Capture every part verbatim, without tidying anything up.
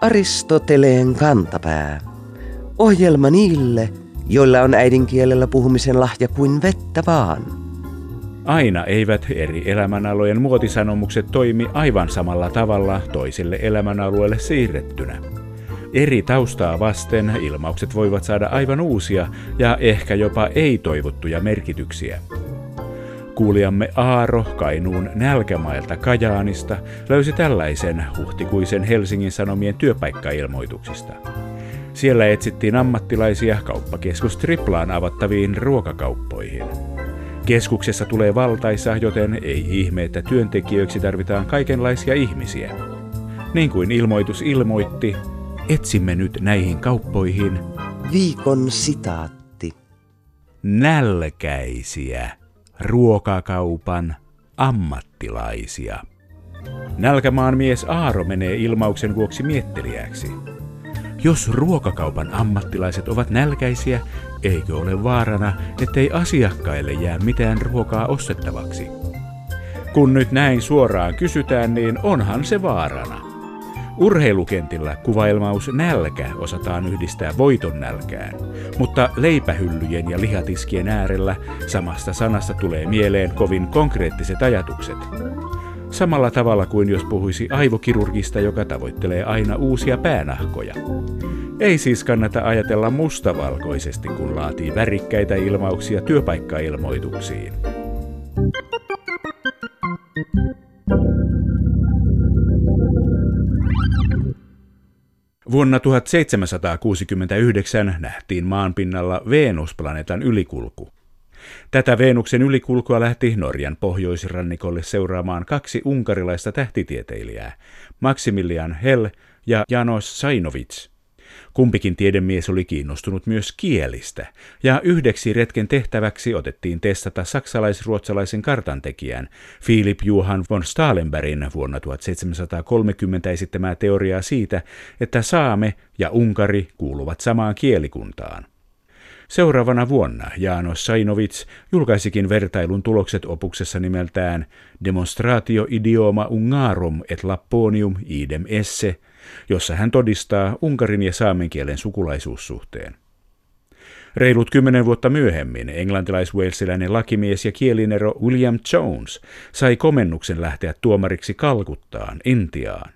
Aristoteleen kantapää. Ohjelma niille, joilla on äidinkielellä puhumisen lahja kuin vettä vaan. Aina eivät eri elämänalojen muotisanomukset toimi aivan samalla tavalla toiselle elämänalueelle siirrettynä. Eri taustaa vasten ilmaukset voivat saada aivan uusia ja ehkä jopa ei-toivottuja merkityksiä. Kuulijamme Aaro Kainuun nälkämailta Kajaanista löysi tällaisen huhtikuisen Helsingin Sanomien työpaikkailmoituksista. Siellä etsittiin ammattilaisia kauppakeskus Triplaan avattaviin ruokakauppoihin. Keskuksessa tulee valtaisa, joten ei ihme, että työntekijöiksi tarvitaan kaikenlaisia ihmisiä. Niin kuin ilmoitus ilmoitti, etsimme nyt näihin kauppoihin viikon sitaatti. Nälkäisiä ruokakaupan ammattilaisia. Nälkämaan mies Aaro menee ilmauksen vuoksi miettelijäksi. Jos ruokakaupan ammattilaiset ovat nälkäisiä, eikö ole vaarana, ettei asiakkaille jää mitään ruokaa ostettavaksi? Kun nyt näin suoraan kysytään, niin onhan se vaarana. Urheilukentillä kuvailmaus nälkä osataan yhdistää voiton nälkään, mutta leipähyllyjen ja lihatiskien äärellä samasta sanasta tulee mieleen kovin konkreettiset ajatukset. Samalla tavalla kuin jos puhuisi aivokirurgista, joka tavoittelee aina uusia päänahkoja. Ei siis kannata ajatella mustavalkoisesti, kun laatii värikkäitä ilmauksia työpaikkailmoituksiin. Vuonna tuhatseitsemänsataakuusikymmentäyhdeksän nähtiin maanpinnalla Venus-planeetan ylikulku. Tätä Veenuksen ylikulkua lähti Norjan pohjoisrannikolle seuraamaan kaksi unkarilaista tähtitieteilijää, Maximilian Hell ja Janos Sainovits. Kumpikin tiedemies oli kiinnostunut myös kielistä, ja yhdeksi retken tehtäväksi otettiin testata saksalais-ruotsalaisen kartantekijän Philip Johan von Stahlenbergin vuonna tuhatseitsemänsataakolmekymmentä esittämää teoriaa siitä, että saame ja unkari kuuluvat samaan kielikuntaan. Seuraavana vuonna Janos Sainovits julkaisikin vertailun tulokset opuksessa nimeltään Demonstratio idioma ungarum et lapponium idem esse, jossa hän todistaa unkarin ja saamen kielen sukulaisuussuhteen. Reilut kymmenen vuotta myöhemmin englantilais-walesiläinen lakimies ja kielinero William Jones sai komennuksen lähteä tuomariksi Kalkuttaan, Intiaan.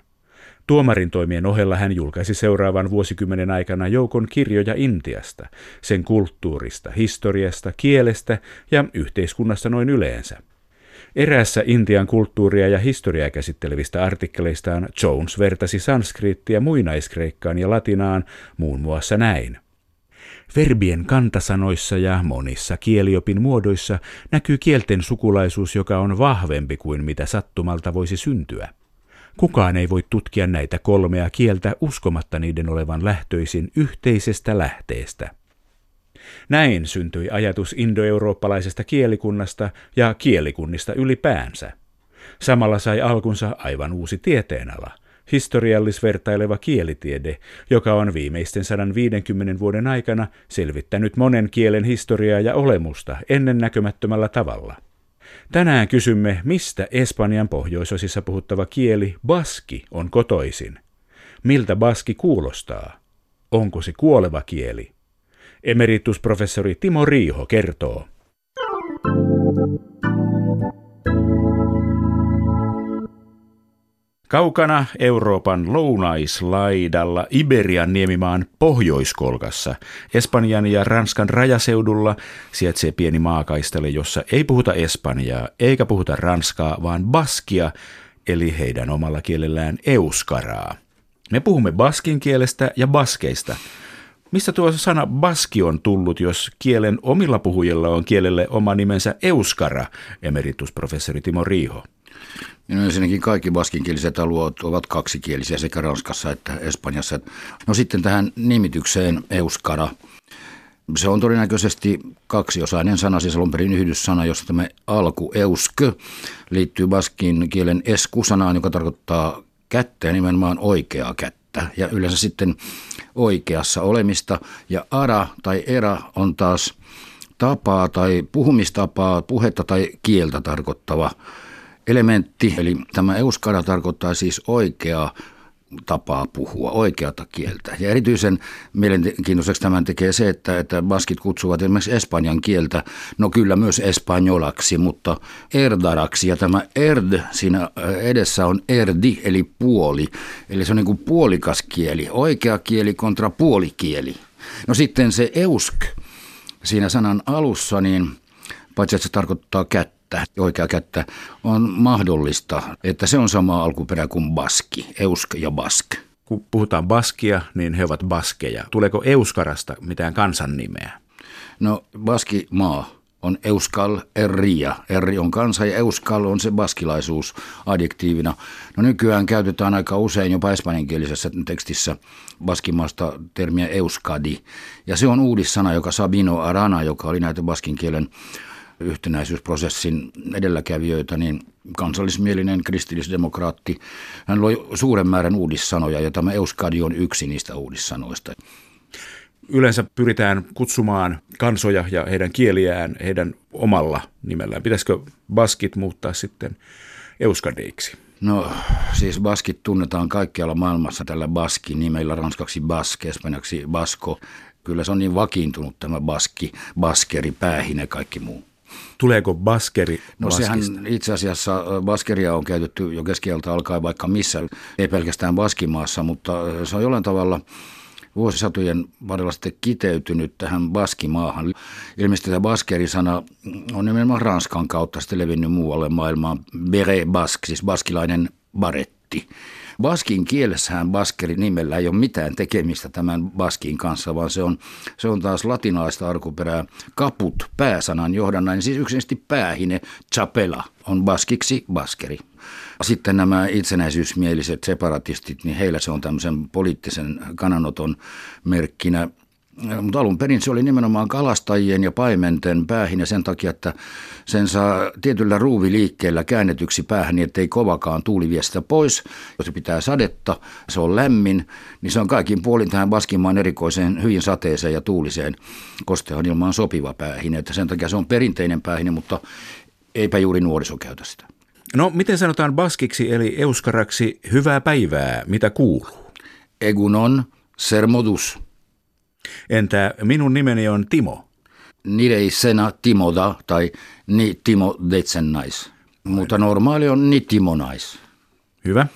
Tuomarin toimien ohella hän julkaisi seuraavan vuosikymmenen aikana joukon kirjoja Intiasta, sen kulttuurista, historiasta, kielestä ja yhteiskunnasta noin yleensä. Eräässä Intian kulttuuria ja historiaa käsittelevistä artikkeleistaan Jones vertasi sanskriittia muinaiskreikkaan ja latinaan muun muassa näin. Verbien kantasanoissa ja monissa kieliopin muodoissa näkyy kielten sukulaisuus, joka on vahvempi kuin mitä sattumalta voisi syntyä. Kukaan ei voi tutkia näitä kolmea kieltä uskomatta niiden olevan lähtöisin yhteisestä lähteestä. Näin syntyi ajatus indoeurooppalaisesta kielikunnasta ja kielikunnista ylipäänsä. Samalla sai alkunsa aivan uusi tieteenala, historiallisvertaileva kielitiede, joka on viimeisten sadanviidenkymmenen vuoden aikana selvittänyt monen kielen historiaa ja olemusta ennennäkemättömällä tavalla. Tänään kysymme, mistä Espanjan pohjoisosissa puhuttava kieli baski on kotoisin. Miltä baski kuulostaa? Onko se kuoleva kieli? Emeritusprofessori Timo Riiho kertoo. Kaukana Euroopan lounaislaidalla Iberian niemimaan pohjoiskolkassa, Espanjan ja Ranskan rajaseudulla sijaitsee pieni maakaistale, jossa ei puhuta espanjaa eikä puhuta ranskaa, vaan baskia, eli heidän omalla kielellään euskaraa. Me puhumme baskin kielestä ja baskeista. Mistä tuo sana baski on tullut, jos kielen omilla puhujilla on kielelle oma nimensä euskara, emeritusprofessori Timo Riiho? No ensinnäkin kaikki baskinkieliset alueet ovat kaksikielisiä sekä Ranskassa että Espanjassa. No sitten tähän nimitykseen euskara. Se on todennäköisesti kaksiosainen sana, siis alun perin yhdyssana, jossa tämä alku euskö liittyy baskin kielen esku-sanaan, joka tarkoittaa kättä ja nimenomaan oikeaa kättä. Ja yleensä sitten oikeassa olemista, ja ara tai era on taas tapaa tai puhumistapaa, puhetta tai kieltä tarkoittava elementti. Eli tämä euskara tarkoittaa siis oikeaa tapaa puhua, oikeata kieltä. Ja erityisen mielenkiintoiseksi tämän tekee se, että, että baskit kutsuvat esimerkiksi espanjan kieltä, no kyllä myös espanjolaksi, mutta erdaraksi. Ja tämä erd siinä edessä on erdi, eli puoli. Eli se on niin kuin puolikas kieli, oikea kieli kontra puolikieli. No sitten se eusk siinä sanan alussa, niin paitsi että se tarkoittaa kättä, oikea kättä, on mahdollista, että se on sama alkuperä kuin baski, eusk ja bask. Kun puhutaan baskia, niin he ovat baskeja. Tuleeko euskarasta mitään kansan nimeä? No baskimaa on euskal erria. Erri on kansa ja euskal on se baskilaisuus adjektiivina. No nykyään käytetään aika usein jopa espanjankielisessä tekstissä baskimaasta termiä euskadi. Ja se on uudissana, joka Sabino Arana, joka oli näitä baskinkielen yhtenäisyysprosessin edelläkävijöitä, niin kansallismielinen kristillisdemokraatti, hän loi suuren määrän uudissanoja, ja tämä euskadi on yksi niistä uudissanoista. Yleensä pyritään kutsumaan kansoja ja heidän kieliään heidän omalla nimellään. Pitäisikö baskit muuttaa sitten euskadeiksi? No siis baskit tunnetaan kaikkialla maailmassa tällä baski-nimellä, ranskaksi bask, espanjaksi basko. Kyllä se on niin vakiintunut tämä baski, baskeri, päähine, kaikki muu. Tuleeko baskeri no baskista? Sehän itse asiassa baskeria on käytetty jo keskiajalta alkaen vaikka missä, ei pelkästään baskimaassa, mutta se on jollain tavalla vuosisatojen varrella sitten kiteytynyt tähän baskimaahan. Ilmeisesti tämä baskerisana on nimenomaan Ranskan kautta sitten levinnyt muualle maailmaan. Beret bask, siis baskilainen baretti. Baskin kielessähän baskerin nimellä ei ole mitään tekemistä tämän baskin kanssa, vaan se on, se on taas latinaista alkuperää. Kaput, pääsanan johdannainen, siis yksinkertaisesti päähine, chapela, on baskiksi baskeri. Sitten nämä itsenäisyysmieliset separatistit, niin heillä se on tämmöisen poliittisen kananoton merkkinä. Mutta alun perin se oli nimenomaan kalastajien ja paimenten päähine sen takia, että sen saa tietyllä ruuviliikkeellä käännetyksi päähän, niin ettei kovakaan tuuli vie sitä pois. Jos se pitää sadetta, se on lämmin, niin se on kaikin puolin tähän baskimaan erikoiseen, hyvin sateeseen ja tuuliseen kosteaan ilmaan sopiva päähine. Että sen takia se on perinteinen päähine, mutta eipä juuri nuoriso käytä sitä. No, miten sanotaan baskiksi eli euskaraksi hyvää päivää, mitä kuuluu? Egunon sermodus. Entä minun nimeni on Timo? Nireisena Timoda tai ni Timo detsennais. Mutta normaali on ni Timonais. Hyvä.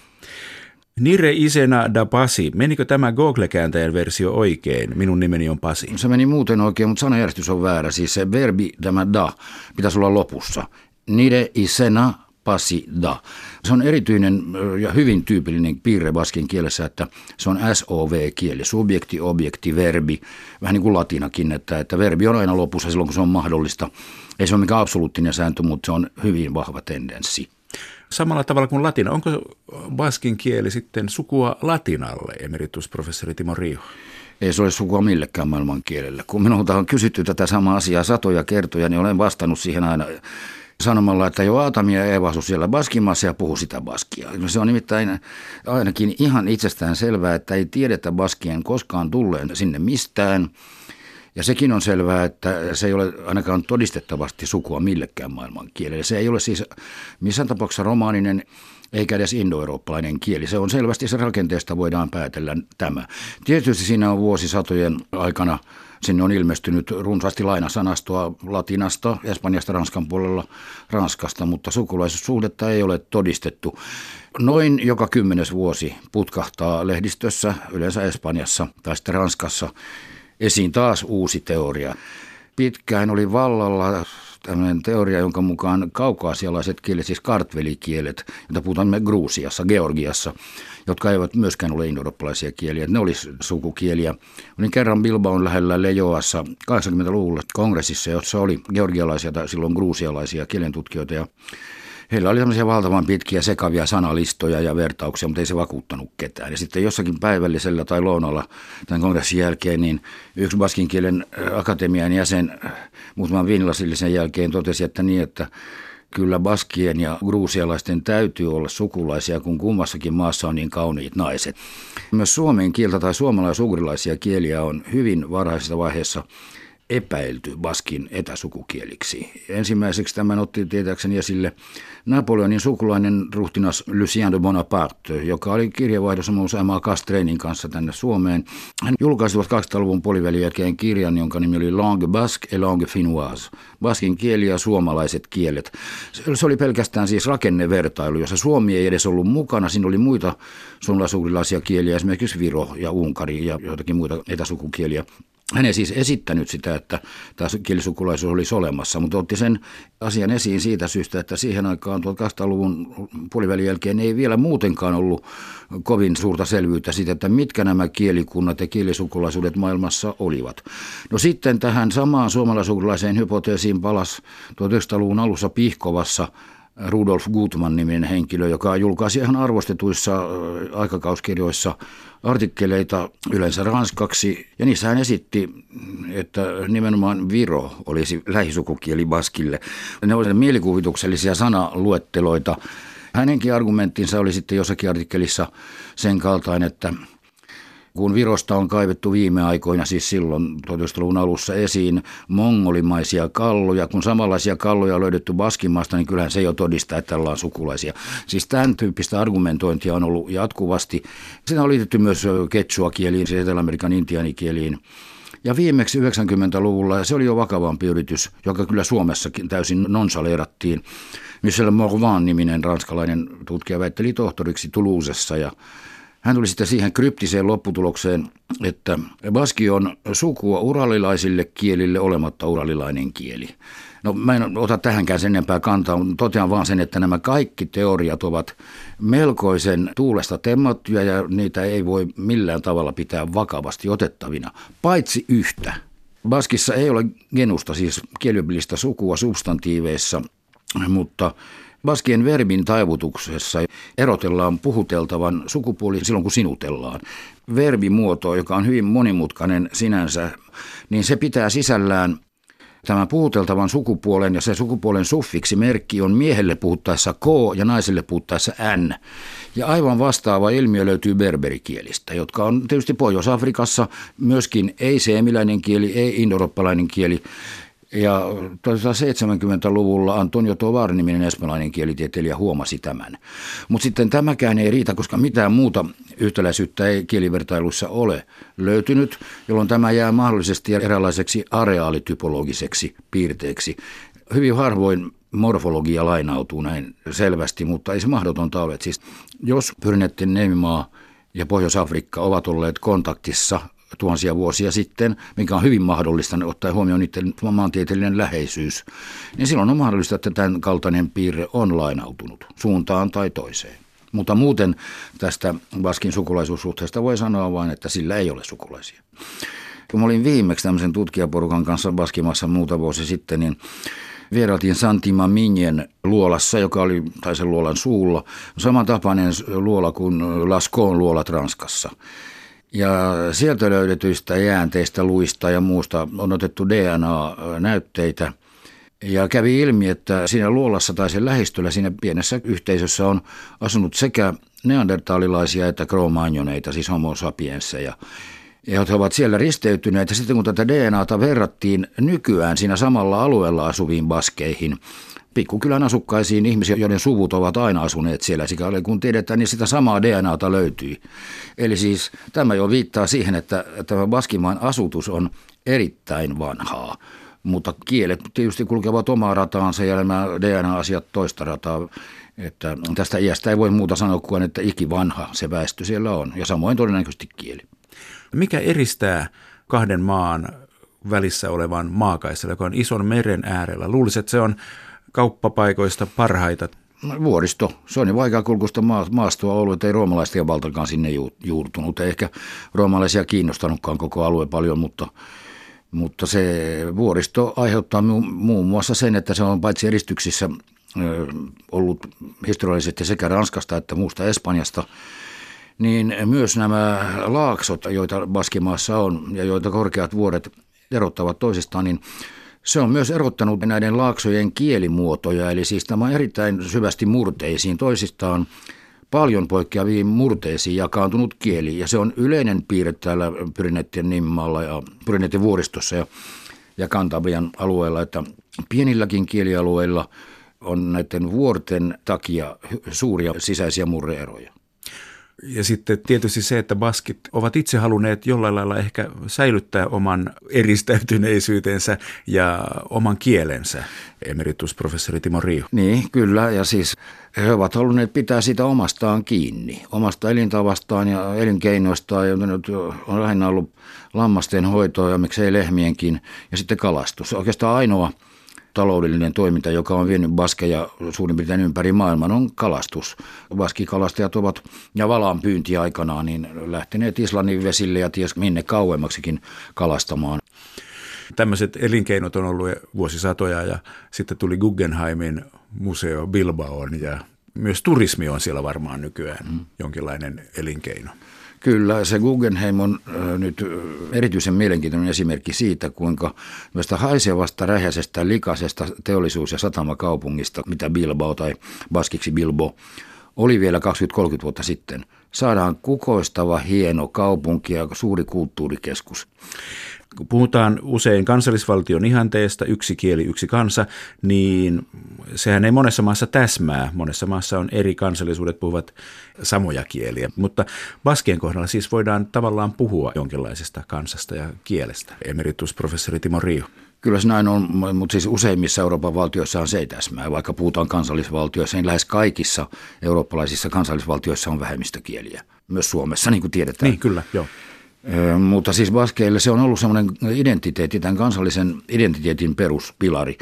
Nireisena da Pasi. Menikö tämä Google-kääntäjän versio oikein? Minun nimeni on Pasi. Se meni muuten oikein, mutta sanajärjestys on väärä. Siis se verbi, tämä da, pitäisi olla lopussa. Nireisena Pasi da. Se on erityinen ja hyvin tyypillinen piirre baskin kielessä, että se on S O V-kieli, subjekti, objekti, verbi, vähän niin kuin latinakin, että, että verbi on aina lopussa silloin, kun se on mahdollista. Ei se ole mikään absoluuttinen sääntö, mutta se on hyvin vahva tendenssi. Samalla tavalla kuin latina. Onko baskin kieli sitten sukua latinalle, emeritusprofessori Timo Riiho? Ei se ole sukua millekään maailmankielellä. Kun minulta on kysytty tätä samaa asiaa satoja kertoja, niin olen vastannut siihen aina sanomalla, että jo Aatami ja Eeva asui siellä baskimaassa ja puhu sitä baskia. Se on nimittäin ainakin ihan itsestään selvää, että ei tiedetä baskien koskaan tulleen sinne mistään. Ja sekin on selvää, että se ei ole ainakaan todistettavasti sukua millekään maailmankielelle. Se ei ole siis missään tapauksessa romaaninen eikä edes indoeurooppalainen kieli. Se on selvästi, se rakenteesta voidaan päätellä tämä. Tietysti siinä on vuosisatojen aikana sinne on ilmestynyt runsaasti lainasanastoa latinasta, Espanjasta, Ranskan puolella Ranskasta, mutta sukulaisuussuhdetta ei ole todistettu. Noin joka kymmenes vuosi putkahtaa lehdistössä, yleensä Espanjassa tai sitten Ranskassa, esiin taas uusi teoria. Pitkään oli vallalla tämmöinen teoria, jonka mukaan kaukaasialaiset kielet, siis kartvelikielet, joita puhutaan me Gruusiassa, Georgiassa, jotka eivät myöskään ole indorooppalaisia kieliä, ne olisi sukukieliä. Olin kerran Bilbaon lähellä Lejoassa kahdeksankymmentäluvulla kongressissa, jossa oli georgialaisia tai silloin gruusialaisia kielentutkijoita, ja heillä oli tämmöisiä valtavan pitkiä sekavia sanalistoja ja vertauksia, mutta ei se vakuuttanut ketään. Ja sitten jossakin päivällisellä tai lounalla tämän kongressin jälkeen, niin yksi baskinkielen akatemian jäsen muutaman viinilasillisen jälkeen totesi, että niin, että kyllä baskien ja gruusialaisten täytyy olla sukulaisia, kun kummassakin maassa on niin kauniit naiset. Myös suomen kieltä tai suomalaisugrilaisia kieliä on hyvin varhaisessa vaiheessa epäilty baskin etäsukukieliksi. Ensimmäiseksi tämän otti tietääkseni esille Napoleonin sukulainen ruhtinas Lucien de Bonaparte, joka oli kirjeenvaihdossa muun Samaa Castrainin kanssa tänne Suomeen. Hän julkaisi kaksituhattaluvun puolivälin jälkeen kirjan, jonka nimi oli Langue basque et langue finnoise, baskin kieli ja suomalaiset kielet. Se oli pelkästään siis rakennevertailu, jossa Suomi ei edes ollut mukana. Siinä oli muita suomalaisuurilaisia kieliä, esimerkiksi Viro ja Unkari ja joitakin muita etäsukukieliä. Hän ei siis esittänyt sitä, että tämä kielisukulaisuus olisi olemassa, mutta otti sen asian esiin siitä syystä, että siihen aikaan tuhatkahdeksansataaluvun puolivälin jälkeen ei vielä muutenkaan ollut kovin suurta selvyyttä siitä, että mitkä nämä kielikunnat ja kielisukulaisuudet maailmassa olivat. No sitten tähän samaan suomalaisukulaiseen hypoteesiin palasi tuhatyhdeksänsataaluvun alussa Pihkovassa Rudolf Gutmann-niminen henkilö, joka julkaisi ihan arvostetuissa aikakauskirjoissa artikkeleita yleensä ranskaksi, ja niissä hän esitti, että nimenomaan Viro olisi lähisukukieli baskille. Ne olivat mielikuvituksellisia sanaluetteloita. Hänenkin argumenttinsa oli sitten jossakin artikkelissa sen kaltainen, että kun Virosta on kaivettu viime aikoina, siis silloin tuhatyhdeksänsataaluvun alussa esiin mongolimaisia kalloja, kun samanlaisia kalloja on löydetty Baskimaasta, niin kyllähän se jo todistaa, että ollaan sukulaisia. Siis tämän tyyppistä argumentointia on ollut jatkuvasti. Sitä on liitetty myös ketsuakieliin, siis Etelä-Amerikan intiaanikieliin. Ja viimeksi yhdeksänkymmentäluvulla, ja se oli jo vakavampi yritys, joka kyllä Suomessakin täysin nonsaleerattiin, Michel Morvan-niminen ranskalainen tutkija väitteli tohtoriksi Toulousessa, ja hän tuli sitten siihen kryptiseen lopputulokseen, että baski on sukua uralilaisille kielille olematta uralilainen kieli. No mä en ota tähänkään sen enempää kantaa, totean vaan sen, että nämä kaikki teoriat ovat melkoisen tuulesta temmattuja ja niitä ei voi millään tavalla pitää vakavasti otettavina, paitsi yhtä. Baskissa ei ole genusta, siis kieliopillista sukua substantiiveissa, mutta baskien verbin taivutuksessa erotellaan puhuteltavan sukupuoli silloin, kun sinutellaan. Verbimuoto, joka on hyvin monimutkainen sinänsä, niin se pitää sisällään tämän puhuteltavan sukupuolen, ja se sukupuolen suffiksimerkki on miehelle puhuttaessa k ja naiselle puhuttaessa n. Ja aivan vastaava ilmiö löytyy berberikielistä, jotka on tietysti Pohjois-Afrikassa myöskin ei-seemiläinen kieli, ei-indorooppalainen kieli. Ja seitsemänkymmentäluvulla Antonio Tovar -niminen espanjalainen kielitieteilijä huomasi tämän. Mutta sitten tämäkään ei riitä, koska mitään muuta yhtäläisyyttä ei kielivertailuissa ole löytynyt, jolloin tämä jää mahdollisesti eräänlaiseksi areaalitypologiseksi piirteeksi. Hyvin harvoin morfologia lainautuu näin selvästi, mutta ei se mahdotonta ole. Siis jos Pyrenneiden niemimaa ja Pohjois-Afrikka ovat olleet kontaktissa tuhansia vuosia sitten, mikä on hyvin mahdollista ottaen huomioon niiden maantieteellinen läheisyys, niin silloin on mahdollista, että tämän kaltainen piirre on lainautunut suuntaan tai toiseen. Mutta muuten tästä baskin sukulaisuussuhteesta voi sanoa vain, että sillä ei ole sukulaisia. Kun olin viimeksi tämmöisen tutkijaporukan kanssa Baskimassa muuta vuosi sitten, niin vierailtiin Santima Minjen luolassa, joka oli tai sen luolan suulla, samantapainen luola kuin Lascaux luolat Ranskassa. Ja sieltä löydetyistä jäänteistä, luista ja muusta on otettu D N A-näytteitä. Ja kävi ilmi, että siinä luolassa tai sen lähistöllä, siinä pienessä yhteisössä on asunut sekä neandertaalilaisia että cro-magnoneita, siis homo sapiensseja. Ja he ovat siellä risteytyneet. Ja sitten kun tätä D N A:ta verrattiin nykyään siinä samalla alueella asuviin baskeihin, pikkukylän asukkaisiin ihmisiä, joiden suvut ovat aina asuneet siellä, sikäli kun tiedetään, niin sitä samaa D N A:ta löytyy. Eli siis tämä jo viittaa siihen, että tämä Baskimaan asutus on erittäin vanhaa, mutta kielet tietysti kulkevat omaa rataansa ja nämä D N A-asiat toista rataa. Että tästä iästä ei voi muuta sanoa kuin, että ikivanha se väestö siellä on, ja samoin todennäköisesti kieli. Mikä eristää kahden maan välissä olevan maakaisella, joka on ison meren äärellä? Luulisin, että se on kauppapaikoista parhaita. Vuoristo. Se on vaikeakulkuista maastoa ollut, että ei roomalaista ja valtakaan sinne juurtunut. Ei ehkä roomalaisia kiinnostanutkaan koko alue paljon, mutta, mutta se vuoristo aiheuttaa muun muassa sen, että se on paitsi eristyksissä ollut historiallisesti sekä Ranskasta että muusta Espanjasta, niin myös nämä laaksot, joita Baskimaassa on ja joita korkeat vuoret erottavat toisistaan, niin se on myös erottanut näiden laaksojen kielimuotoja, eli siis tämä on erittäin syvästi murteisiin, toisistaan paljon poikkeaviin murteisiin jakaantunut kieli. Ja se on yleinen piirre täällä Pyrenneiden niemimaalla ja Pyrenneiden vuoristossa ja, ja Kantabrian alueella, että pienilläkin kielialueilla on näiden vuorten takia suuria sisäisiä murreeroja. Ja sitten tietysti se, että baskit ovat itse halunneet jollain lailla ehkä säilyttää oman eristäytyneisyytensä ja oman kielensä, emeritusprofessori Timo Riiho. Niin, kyllä. Ja siis he ovat halunneet pitää sitä omastaan kiinni, omasta elintavastaan ja elinkeinoistaan. Ja nyt on lähinnä ollut lammasten hoitoa ja miksei lehmienkin ja sitten kalastus. Oikeastaan ainoa taloudellinen toiminta, joka on vienyt baskeja suurin piirtein ympäri maailman, on kalastus. Baskikalastajat ovat ja valaan pyynti aikanaan niin lähteneet Islannin vesille ja ties minne kauemmaksikin kalastamaan. Tämmöiset elinkeinot on ollut vuosisatoja ja sitten tuli Guggenheimin museo Bilbaoon ja myös turismi on siellä varmaan nykyään mm. jonkinlainen elinkeino. Kyllä, se Guggenheim on nyt erityisen mielenkiintoinen esimerkki siitä, kuinka tästä haisevasta, rähäisestä, likaisesta teollisuus- ja satamakaupungista, mitä Bilbao tai baskiksi Bilbo oli vielä kaksikymmentä kolmekymmentä vuotta sitten, saadaan kukoistava, hieno kaupunki ja suuri kulttuurikeskus. Kun puhutaan usein kansallisvaltion ihanteesta, yksi kieli, yksi kansa, niin sehän ei monessa maassa täsmää. Monessa maassa on eri kansallisuudet puhuvat samoja kieliä, mutta baskien kohdalla siis voidaan tavallaan puhua jonkinlaisesta kansasta ja kielestä. Emeritusprofessori Timo Riiho. Kyllä se näin on, mutta siis useimmissa Euroopan valtioissa on se ei täsmää. Vaikka puhutaan kansallisvaltioissa, niin lähes kaikissa eurooppalaisissa kansallisvaltioissa on vähemmistökieliä. Myös Suomessa, niin kuin tiedetään. Niin, kyllä, joo. Mutta siis baskeille se on ollut semmoinen identiteetti, tämän kansallisen identiteetin peruspilari.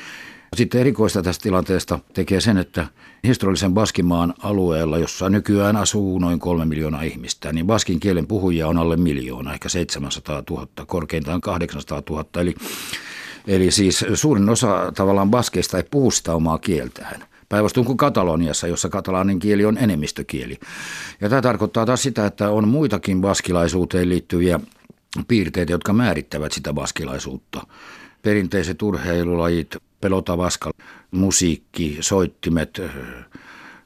Sitten erikoista tästä tilanteesta tekee sen, että historiallisen baskimaan alueella, jossa nykyään asuu noin kolme miljoonaa ihmistä, niin baskin kielen puhujia on alle miljoona, ehkä seitsemänsataatuhatta, korkeintaan kahdeksansataatuhatta. Eli, eli siis suurin osa tavallaan baskeista ei puhu sitä omaa kieltään. Päinvastoin kuin Kataloniassa, jossa katalaanin kieli on enemmistökieli. Ja tämä tarkoittaa taas sitä, että on muitakin baskilaisuuteen liittyviä piirteitä, jotka määrittävät sitä baskilaisuutta. Perinteiset urheilulajit, pelota baska, musiikki, soittimet,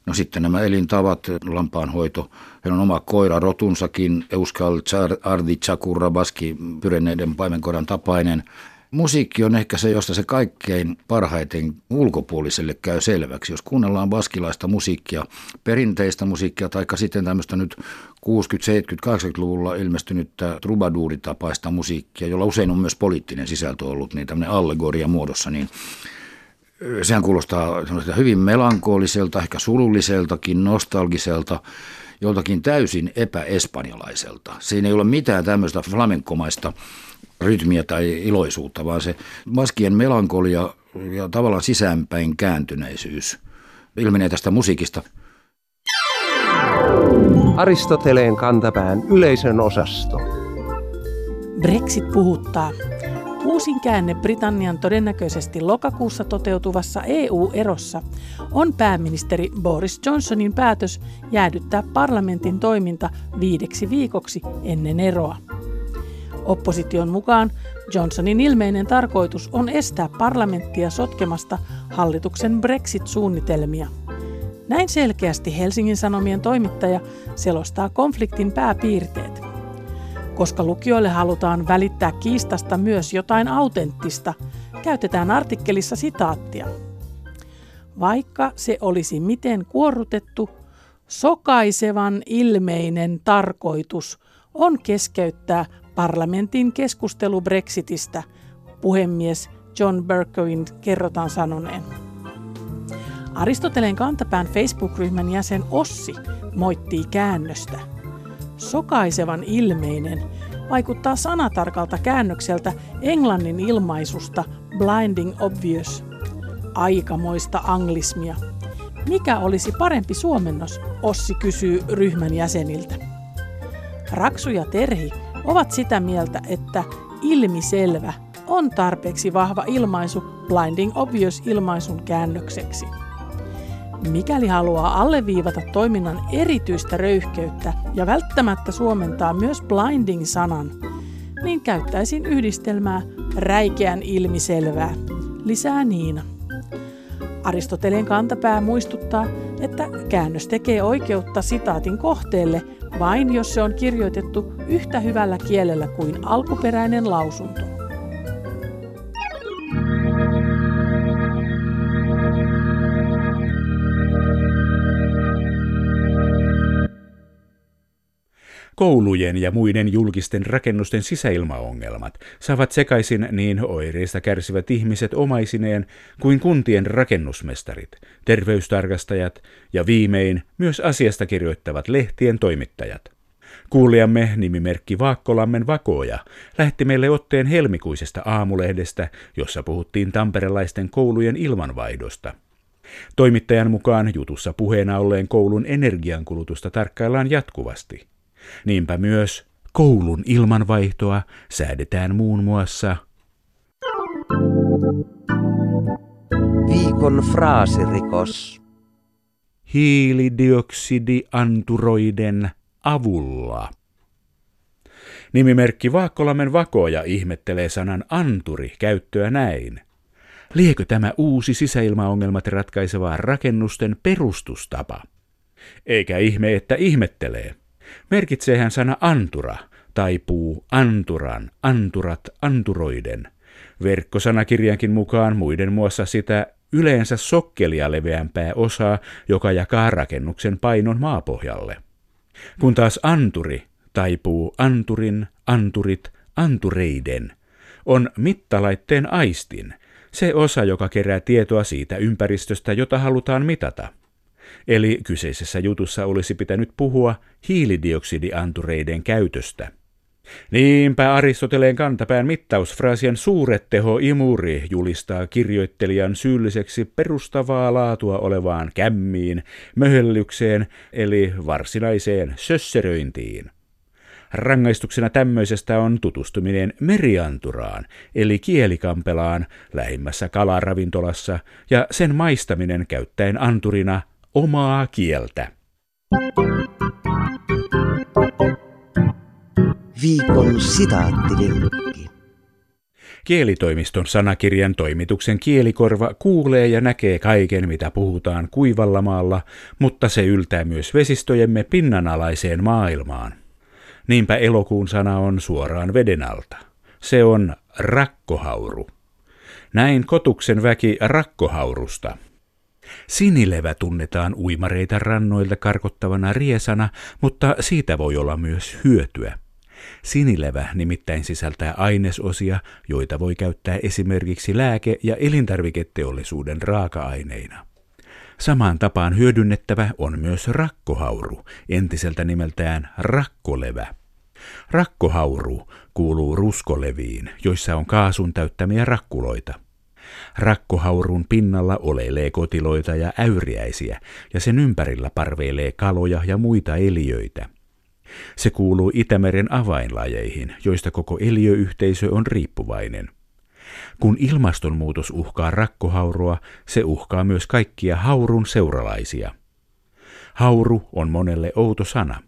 no sitten nämä elintavat, lampaanhoito. Heillä on oma koira rotunsakin, Euskal Ardi Txakurra, baski pyrenneiden paimenkoiran tapainen. Musiikki on ehkä se, josta se kaikkein parhaiten ulkopuoliselle käy selväksi. Jos kuunnellaan baskilaista musiikkia, perinteistä musiikkia, tai sitten tämmöistä nyt kuusikymmentä-, seitsemänkymmentä-, kahdeksankymmentäluvulla ilmestynyttä trubaduuritapaista musiikkia, jolla usein on myös poliittinen sisältö ollut, niin tämmöinen allegoria muodossa, niin sehän kuulostaa hyvin melankooliselta, ehkä surulliseltakin, nostalgiselta, joltakin täysin epäespanjalaiselta. Siinä ei ole mitään tämmöistä flamenkomaista rytmiä tai iloisuutta, vaan se baskien melankolia ja tavallaan sisäänpäin kääntyneisyys ilmenee tästä musiikista. Aristoteleen kantapään yleisön osasto. Brexit puhuttaa. Uusin käänne Britannian todennäköisesti lokakuussa toteutuvassa E U-erossa on pääministeri Boris Johnsonin päätös jäädyttää parlamentin toiminta viideksi viikoksi ennen eroa. Opposition mukaan Johnsonin ilmeinen tarkoitus on estää parlamenttia sotkemasta hallituksen Brexit-suunnitelmia. Näin selkeästi Helsingin Sanomien toimittaja selostaa konfliktin pääpiirteet. Koska lukijoille halutaan välittää kiistasta myös jotain autenttista, käytetään artikkelissa sitaattia. Vaikka se olisi miten kuorrutettu, sokaisevan ilmeinen tarkoitus on keskeyttää parlamentin keskustelu Brexitistä, puhemies John Bercowin kerrotaan sanoneen. Aristoteleen kantapään Facebook-ryhmän jäsen Ossi moittii käännöstä. Sokaisevan ilmeinen vaikuttaa sanatarkalta käännökseltä englannin ilmaisusta blinding obvious, aikamoista anglismia. Mikä olisi parempi suomennos, Ossi kysyy ryhmän jäseniltä. Raksu ja Terhi ovat sitä mieltä, että ilmiselvä on tarpeeksi vahva ilmaisu blinding obvious ilmaisun käännökseksi. Mikäli haluaa alleviivata toiminnan erityistä röyhkeyttä ja välttämättä suomentaa myös blinding-sanan, niin käyttäisin yhdistelmää räikeän ilmiselvää, lisää Niina. Aristoteleen kantapää muistuttaa, että käännös tekee oikeutta sitaatin kohteelle vain jos se on kirjoitettu yhtä hyvällä kielellä kuin alkuperäinen lausunto. Koulujen ja muiden julkisten rakennusten sisäilmaongelmat saavat sekaisin niin oireista kärsivät ihmiset omaisineen kuin kuntien rakennusmestarit, terveystarkastajat ja viimein myös asiasta kirjoittavat lehtien toimittajat. Kuulijamme nimimerkki Vaakkolammen Vakoja lähti meille otteen helmikuisesta aamulehdestä, jossa puhuttiin tamperelaisten koulujen ilmanvaihdosta. Toimittajan mukaan jutussa puheena olleen koulun energiankulutusta tarkkaillaan jatkuvasti. Niinpä myös koulun ilmanvaihtoa säädetään muun muassa viikon fraasirikos hiilidioksidianturoiden avulla. Nimimerkki Vaakkolammen Vakoja ihmettelee sanan anturi käyttöä näin. Liekö tämä uusi sisäilmaongelmat ratkaisevaa rakennusten perustustapa? Eikä ihme, että ihmettelee. Merkitseehän sana antura taipuu anturan, anturat, anturoiden. Verkkosanakirjankin mukaan muiden muassa sitä yleensä sokkelia leveämpää osaa, joka jakaa rakennuksen painon maapohjalle. Kun taas anturi taipuu anturin, anturit, antureiden, on mittalaitteen aistin, se osa, joka kerää tietoa siitä ympäristöstä, jota halutaan mitata. Eli kyseisessä jutussa olisi pitänyt puhua hiilidioksidiantureiden käytöstä. Niinpä Aristoteleen kantapään mittausfraasien suuret teho imuri julistaa kirjoittelijan syylliseksi perustavaa laatua olevaan kämmiin, möhellykseen eli varsinaiseen sösseröintiin. Rangaistuksena tämmöisestä on tutustuminen merianturaan eli kielikampelaan lähimmässä kalaravintolassa ja sen maistaminen käyttäen anturina omaa kieltä. Viikon sitaattivinkki. Kielitoimiston sanakirjan toimituksen kielikorva kuulee ja näkee kaiken, mitä puhutaan kuivalla maalla, mutta se yltää myös vesistöjemme pinnanalaiseen maailmaan. Niinpä elokuun sana on suoraan veden alta. Se on rakkohauru. Näin Kotuksen väki rakkohaurusta. Sinilevä tunnetaan uimareita rannoilta karkottavana riesana, mutta siitä voi olla myös hyötyä. Sinilevä nimittäin sisältää ainesosia, joita voi käyttää esimerkiksi lääke- ja elintarviketeollisuuden raaka-aineina. Samaan tapaan hyödynnettävä on myös rakkohauru, entiseltä nimeltään rakkolevä. Rakkohauru kuuluu ruskoleviin, joissa on kaasun täyttämiä rakkuloita. Rakkohaurun pinnalla oleilee kotiloita ja äyriäisiä, ja sen ympärillä parveilee kaloja ja muita eliöitä. Se kuuluu Itämeren avainlajeihin, joista koko eliöyhteisö on riippuvainen. Kun ilmastonmuutos uhkaa rakkohaurua, se uhkaa myös kaikkia haurun seuralaisia. Hauru on monelle outo sana.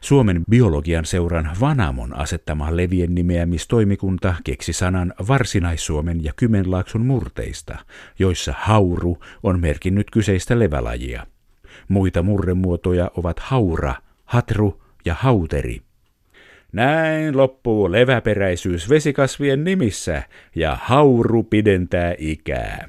Suomen biologian seuran Vanamon asettama levien nimeämistoimikunta keksi sanan Varsinais-Suomen ja Kymenlaakson murteista, joissa hauru on merkinnyt kyseistä levälajia. Muita murremuotoja ovat haura, hatru ja hauteri. Näin loppuu leväperäisyys vesikasvien nimissä ja hauru pidentää ikää.